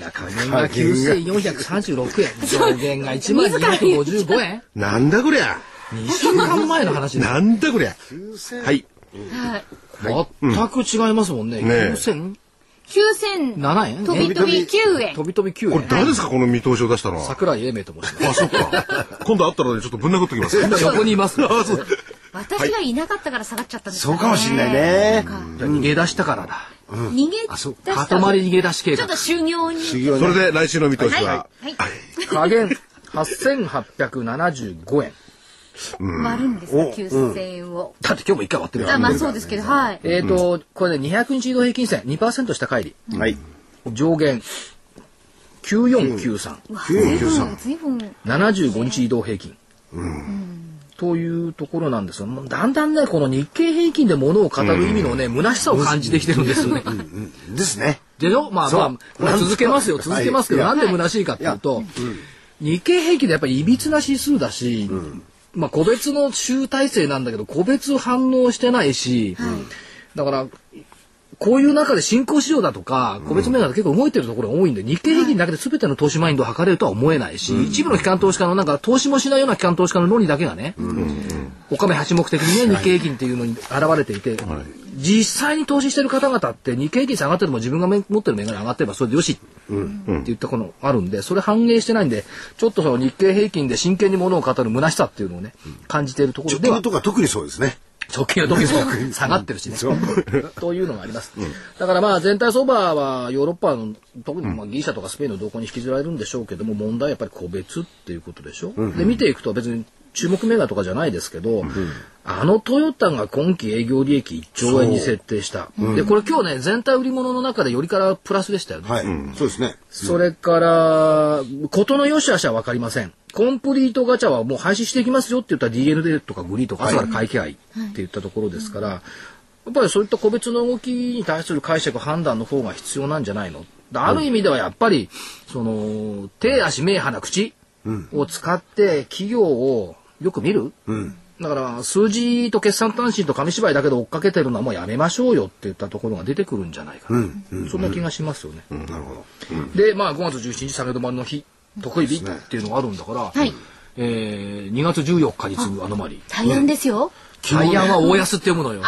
が加減が 9,436 円、上限が 12,255 円。なんだこりゃ。2週間前の話です。なんだこりゃ。はい。全く違いますもんね。9,007円、飛び飛び9円、飛び飛び9円。これ誰ですか、この見通しを出したのは。桜井英明と申します。あ、そっか。今度会ったらね、ちょっとぶん殴ってきます。横にいます。私がいなかったから下がっちゃったんですね。そうかもしれないね。逃げ出したからだ。逃げ出した。かとまり逃げ出し計画。ちょっと修行に。それで来週の見通しは下限8,875円。割るんですか、9,000円を。だって今日も1回割ってるから。まあそうですけど、はい。これね、200日移動平均線 2% 下乖離。はい。上限9493。9493。75日移動平均。というところなんですが、だんだんね、この日経平均で物を語る意味のね、虚しさを感じてきてるんですよね。ですね。でしょ？まあまあ、これ続けますけど、なんで虚しいかっていうと、日経平均でやっぱりいびつな指数だし、まあ個別の集大成なんだけど、個別反応してないし、だからこういう中で新興市場だとか個別銘柄結構動いてるところが多いんで、日経平均だけで全ての投資マインドを測れるとは思えないし、一部の機関投資家のなんか投資もしないような機関投資家の論理だけがね、おかめ八目的にね、日経平均っていうのに現れていて、実際に投資してる方々って日経平均下がってても自分が持ってる銘柄上がってればそれでよしって言ったことあるんで、それ反映してないんで、ちょっとその日経平均で真剣に物を語る虚しさっていうのをね、感じているところでは。自分とか特にそうですね。直近はドルも下がってるしね、というのがあります。だからまあ全体相場はヨーロッパの特にまあギリシャとかスペインの動向に引きずられるんでしょうけども、問題はやっぱり個別っていうことでしょ。で見ていくと別に注目銘柄とかじゃないですけど、あのトヨタが今期営業利益1兆円に設定した。でこれ今日ね全体売り物の中でよりからプラスでしたよね。はい、そうですね。それからことの良し悪しは分かりません。コンプリートガチャはもう廃止していきますよって言ったら DND とかグリーとか朝から買い気配って言ったところですから、やっぱりそういった個別の動きに対する解釈判断の方が必要なんじゃないの。ある意味ではやっぱりその手足目鼻口を使って企業をよく見る、だから数字と決算短信と紙芝居だけど追っかけてるのはもうやめましょうよっていったところが出てくるんじゃないかな、そんな気がしますよね。なるほど。でまあ5月17日下げ止まりの日得意日っていうのがあるんだから、はい、2月14日に次ぐアノマリー大安ですよ。大安は大安って読むのよ。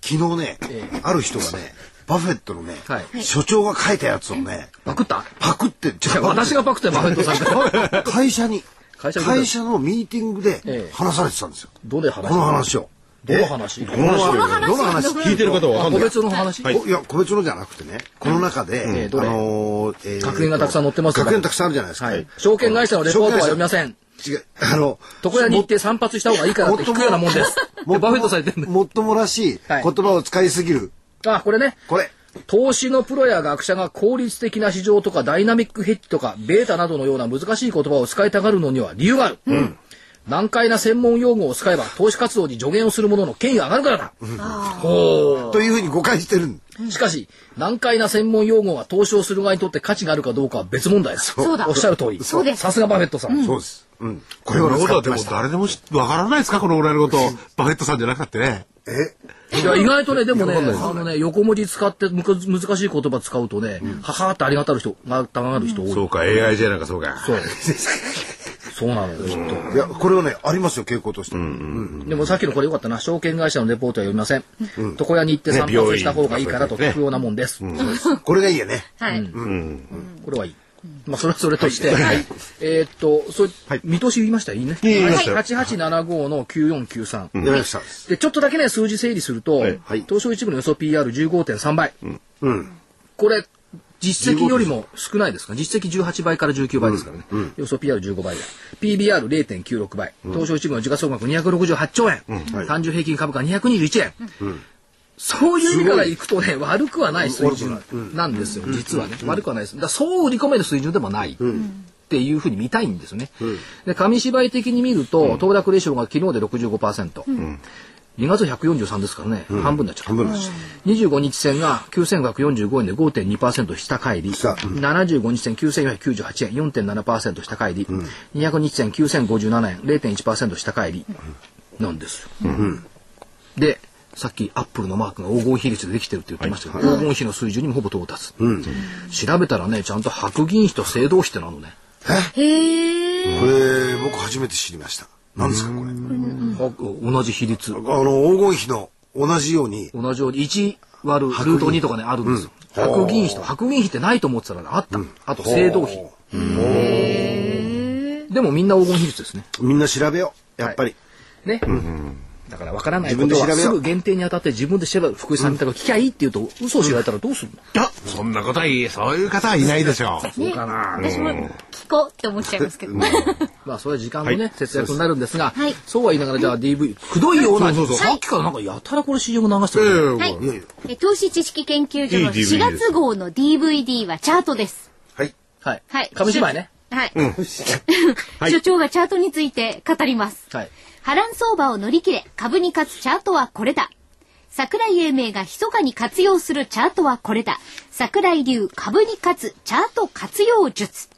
昨日ね、ある人がねバフェットのね、所長が書いたやつをねパクったパクって、私がパクってバフェットさんが会社のミーティングで話されてたんですよ。どれ話？この話をどの話聞いてる方は分かんない。個別の話、いや個別のじゃなくてね、この中で確認がたくさん載ってます。確認たくさんあるじゃないですか。証券会社のレポートは読みません。違う、床屋に行って散髪した方がいいからって聞くようなもんです。バフェットされてるんで、もっともらしい言葉を使いすぎる。あ、これね、これ投資のプロや学者が効率的な市場とかダイナミックヘッジとかベータなどのような難しい言葉を使いたがるのには理由がある。難解な専門用語を使えば投資活動に助言をする者の権威が上がるからだというふうに誤解してる。しかし難解な専門用語が投資をする側にとって価値があるかどうかは別問題です。おっしゃる通り。さすがバフェットさん。そうです。これはでも誰でもわからないですか、このオラのこと。バフェットさんじゃなくてね。いや意外とね、でもね、横文字使って難しい言葉使うとね、ははーってありがたる人がたがる人多い。そうか、 AIJ なんかそうか。そう。そうなのよ、きっと。いや、これはね、ありますよ、傾向として。でもさっきのこれよかったな。証券会社のレポートは読みません。床屋に行って散髪した方がいいからと聞くようなもんです。これがいいよね。はい。これはいい。まあ、それはそれとして。見通し言いましたいいね。8875の9493。で、ちょっとだけね、数字整理すると、東証一部の予想 PR15.3 倍。これ、実績よりも少ないですから、実績18倍から19倍ですからね。予想 PR15 倍だ。PBR0.96 倍。東証一部の時価総額268兆円。単純平均株価221円。そういう意味からいくとね、悪くはない水準なんですよ、実はね。悪くはないです。だからそう売り込める水準でもない。っていうふうに見たいんですよね。で、紙芝居的に見ると、騰落レシオが昨日で 65%。2月143ですからね、半分になっちゃった。25日線が9545円で 5.2% 下返り、75日線9498円 4.7% 下返り、200日線9057円 0.1% 下返りなんですよ。で、さっきアップルのマークが黄金比率でできてるって言ってましたけど、黄金比の水準にもほぼ到達。調べたらね、ちゃんと白銀比と青銅比ってなのね。へえ。これ僕初めて知りました。なんですかこれ。同じ比率。黄金比の同じように1割るルート2とかねあるんですよ。白銀比と白銀比ってないと思ってたらあった。あと青銅比。でもみんな黄金比率ですね。みんな調べようやっぱり。ね。だから分からないことはすぐ限定に当たって自分で調べる。福井さんみたいに聞きゃいいって言うと嘘を知られたらどうするの？いや、そんなことはいい、そういう方はいないでしょう。そうかな。私も聞こうって思っちゃいますけど。まあそれは時間のね節約になるんですが、そうは言いながらじゃあ DV くどいようなさっきからなんかやたらこれ CM 流してる。はい。投資知識研究所の4月号の DVD はチャートです。はいはいはい。紙芝居ね。はい。所長がチャートについて語ります。はい。波乱相場を乗り切れ、株に勝つチャートはこれだ。桜井英明が密かに活用するチャートはこれだ。桜井流株に勝つチャート活用術。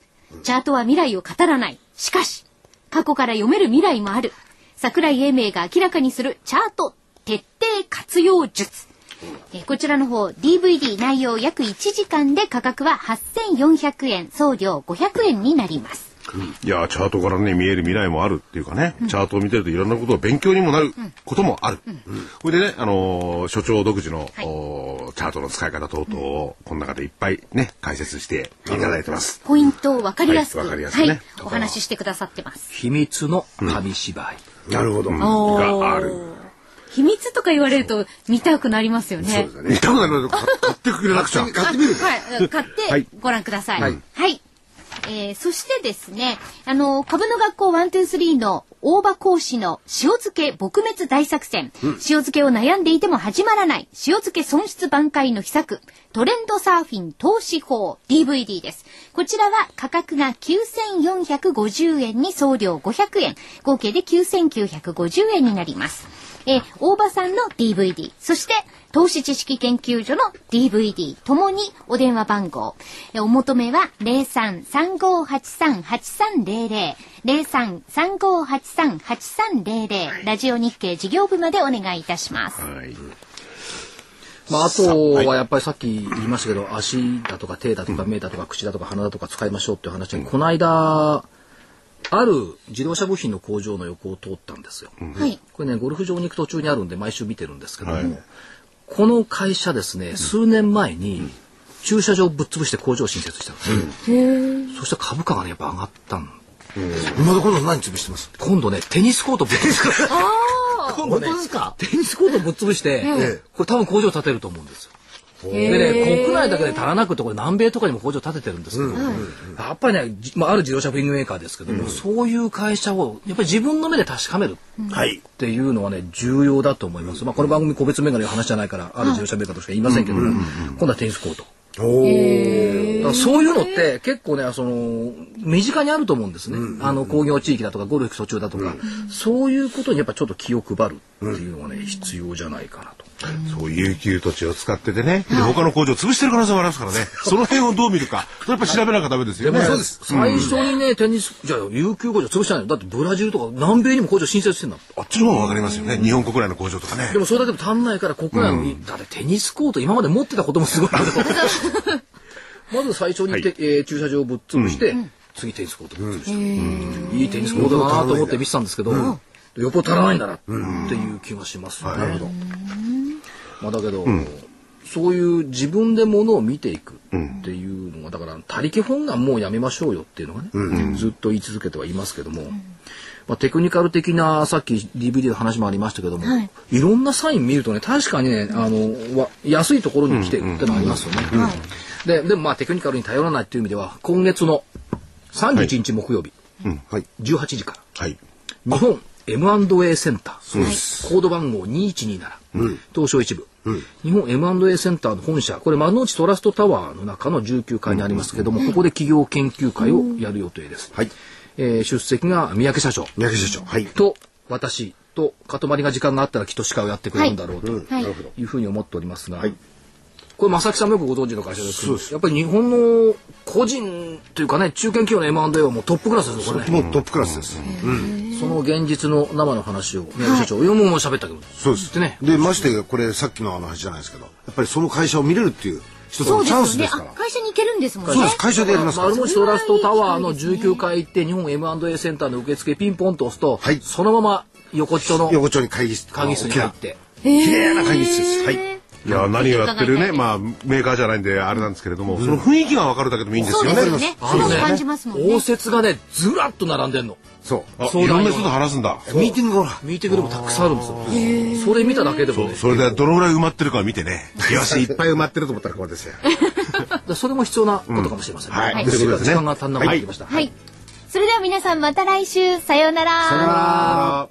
チャートは未来を語らない。しかし、過去から読める未来もある。桜井英明が明らかにするチャート徹底活用術。こちらの方、DVD 内容約1時間で価格は8400円、送料500円になります。いや、チャートからね見える未来もあるっていうかね、チャートを見てるといろんなことを勉強にもなることもある。それでね、所長独自のチャートの使い方等々をこの中でいっぱいね解説していただいてます。ポイントを分かりやすくお話ししてくださってます。秘密の紙芝居、なるほどがある。秘密とか言われると見たくなりますよね。そうですね。見たくなります。買ってくれなくちゃ。買ってみる。はい、買ってご覧ください。はい。はい。そしてですね、株の学校 1,2,3 の大場講師の塩漬け撲滅大作戦、うん、塩漬けを悩んでいても始まらない塩漬け損失挽回の秘策トレンドサーフィン投資法 DVD です。こちらは価格が 9,450 円に送料500円、合計で 9,950 円になります。大場さんの DVD、 そして投資知識研究所の DVD ともにお電話番号、お求めは 03-3583-8300 03-3583-8300 ラジオ日経事業部までお願いいたします、はい。まあ、あとはやっぱりさっき言いましたけど、足だとか手だとか目だとか口だとか鼻だとか使いましょうっていう話に、この間ある自動車部品の工場の横を通ったんですよ、はい、これね、ゴルフ場に行く途中にあるんで毎週見てるんですけども、はい、この会社ですね、数年前に駐車場をぶっ潰して工場を新設したんですよ、うん、そしたら株価がねやっぱ上がったんですよ、うん、今度何潰してます？今度ね、テニスコートぶっ潰して今度ね、テニスコートぶっ潰して、これ多分工場建てると思うんですよ。でね、国内だけで足らなくて、これ南米とかにも工場建ててるんですけど、やっぱりね、ある自動車部品メーカーですけども、そういう会社をやっぱり自分の目で確かめるっていうのはね、重要だと思います。まあこの番組個別銘柄の話じゃないから、ある自動車メーカーとしか言いませんけど、今度はテニスコート。そういうのって結構ね、その身近にあると思うんですね、工業地域だとかゴルフ途中だとか、そういうことにやっぱちょっと気を配るっていうのがね、必要じゃないかなと。そう有給土地を使っててね、他の工場潰してる可能性もありますからね、その辺をどう見るか、やっぱり調べなきゃダメですよね。そうです。最初にね、テニスじゃあ有給工場潰してないのだって、ブラジルとか南米にも工場新設してんだ、あっちの方がわかりますよね、日本国内の工場とかね。でもそれだけ足んないから、国内のだってテニスコート今まで持ってたこともすごいけど、まず最初に駐車場をぶっ潰して、次テニスコートぶっ潰して、いいテニスコートだなと思って見てたんですけど、横足らないんだなっていう気がします。なるほど。まあだけど、そういう自分でものを見ていくっていうのが、だから他力本願もうやめましょうよっていうのがね、ずっと言い続けてはいますけども、まあ、テクニカル的なさっき DVD の話もありましたけども、いろんなサイン見るとね、確かにね、安いところに来てるってのありますよね。でもまあテクニカルに頼らないっていう意味では、今月の31日木曜日、18時から、はい、日本M&A センター、コード番号2127、東証一部、日本 M&A センターの本社、これ丸の内トラストタワーの中の19階にありますけども、ここで企業研究会をやる予定です、はい。出席が三宅社長と私と、かとまりが時間があったらきっと司会をやってくれるんだろうというふうに思っておりますが、はい、これ正木さんもよくご存知の会社ですけど、やっぱり日本の個人というかね、中堅企業の M&A はもうトップクラスですよ、これね。もうトップクラスです、その現実の生の話を三宅社長、もう喋ったけど、そうですね。でまして、これさっきの話じゃないですけど、やっぱりその会社を見れるっていう一つのチャンスですから。会社に行けるんですもんね。そうです、会社でやりますから。丸の内トラストタワーの19階行って、日本 M&A センターの受付ピンポンと押すと、そのまま横丁の横丁に会議室に入って、きれいな会議室です。はい。いや、何をやってるね、まあメーカーじゃないんであれなんですけれども、その雰囲気が分かるだけでもいいんですよね。そうですね。感じますもんね。応接がね、ずらっと並んでんの。そう。いろんな人と話すんだ。ミーティングもたくさんあるんですよ。それ見ただけでもね。それでどのぐらい埋まってるか見てね。よし、いっぱい埋まってると思ったらこれですよ。それも必要なことかもしれません。はい。時間が足んなくなってきました。はい。それでは皆さん、また来週、さようなら。さようなら。